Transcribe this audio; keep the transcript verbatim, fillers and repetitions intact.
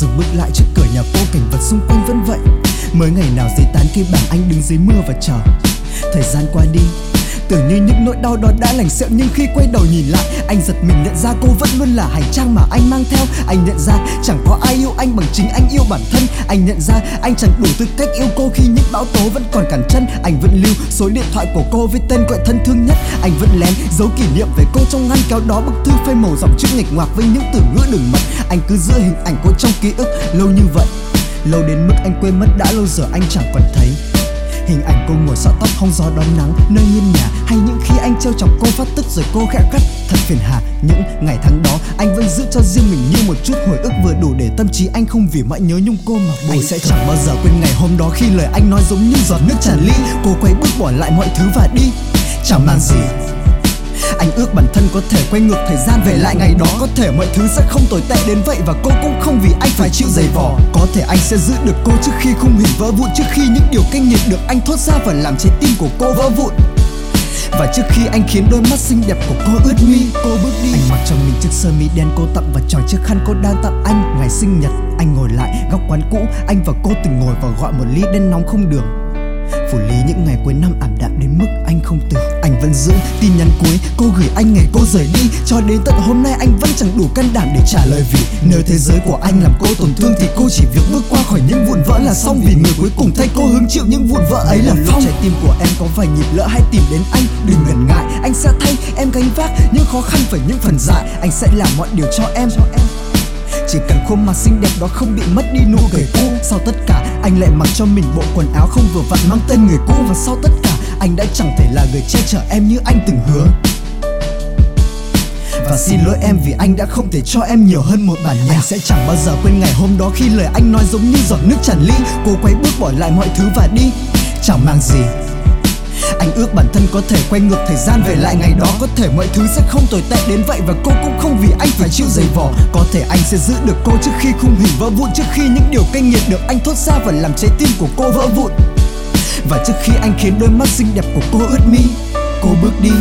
Rồi bước lại trước cửa nhà cô, cảnh vật xung quanh vẫn vậy. Mới ngày nào giấy tán kia bảng anh đứng dưới mưa và chờ. Thời gian qua đi, tưởng như những nỗi đau đó đã lành sẹo, nhưng khi quay đầu nhìn lại, anh giật mình nhận ra cô vẫn luôn là hành trang mà anh mang theo. Anh nhận ra chẳng có ai yêu anh bằng chính anh yêu bản thân. Anh nhận ra anh chẳng đủ tư cách yêu cô khi những bão tố vẫn còn cản chân. Anh vẫn lưu số điện thoại của cô với tên gọi thân thương nhất. Anh vẫn lén giấu kỷ niệm về cô trong ngăn kéo đó, bức thư phê màu dòng chữ nghịch ngoạc với những từ ngữ đường mật. Anh cứ giữ hình ảnh cô trong ký ức lâu như vậy, lâu đến mức anh quên mất đã lâu giờ anh chẳng còn thấy. Hình ảnh cô ngồi xõa tóc hong gió đón nắng nơi hiên nhà, hay những khi anh trêu chọc cô phát tức rồi cô khẽ gắt. Thật phiền hà, những ngày tháng đó anh vẫn giữ cho riêng mình như một chút hồi ức vừa đủ để tâm trí anh không vì mãi nhớ nhung cô mà bồi. Anh sẽ chẳng bao giờ quên ngày hôm đó khi lời anh nói giống như giọt nước tràn ly. Cô quay bước bỏ lại mọi thứ và đi, chẳng màng gì. Anh ước bản thân có thể quay ngược thời gian về lại ngày đó, có thể mọi thứ sẽ không tồi tệ đến vậy và cô cũng không vì anh phải chịu giày vò. Có thể anh sẽ giữ được cô trước khi khung hình vỡ vụn, trước khi những điều kinh nghiệm được anh thốt ra và làm trái tim của cô vỡ vụn, và trước khi anh khiến đôi mắt xinh đẹp của cô ướt mi. Cô bước đi, anh mặc cho mình chiếc sơ mi đen cô tặng và tròn chiếc khăn cô đang tặng anh ngày sinh nhật. Anh ngồi lại góc quán cũ anh và cô từng ngồi và gọi một ly đen nóng không đường, phủ lý những ngày cuối năm ảm đạm đến mức anh không tưởng. Anh vẫn giữ tin nhắn cuối cô gửi anh ngày cô rời đi, cho đến tận hôm nay anh vẫn chẳng đủ can đảm để trả lời, vì nếu thế giới của anh làm cô tổn thương thì cô chỉ việc bước qua khỏi những vụn vỡ là xong, vì người cuối cùng thay cô hứng chịu những vụn vỡ ấy là Phong. Trái tim của em có vài nhịp lỡ, hãy tìm đến anh, đừng ngần ngại, anh sẽ thay em gánh vác những khó khăn và những phần dại. Anh sẽ làm mọi điều cho em, cho em chỉ cần khuôn mặt xinh đẹp đó không bị mất đi nụ cười cũ. Sau tất cả anh lại mặc cho mình bộ quần áo không vừa vặn mang tên người cũ, và sau tất cả anh đã chẳng thể là người che chở em như anh từng hứa. Và xin lỗi em vì anh đã không thể cho em nhiều hơn một bản nhạc. Anh sẽ chẳng bao giờ quên ngày hôm đó khi lời anh nói giống như giọt nước tràn ly. Cô quay bước bỏ lại mọi thứ và đi, chẳng mang gì. Anh ước bản thân có thể quay ngược thời gian về lại ngày đó, có thể mọi thứ sẽ không tồi tệ đến vậy và cô cũng không vì anh phải chịu giày vò. Có thể anh sẽ giữ được cô trước khi khung hình vỡ vụn, trước khi những điều cay nghiệt được anh thốt ra và làm trái tim của cô vỡ vụn, và trước khi anh khiến đôi mắt xinh đẹp của cô ướt mi. Cô bước đi.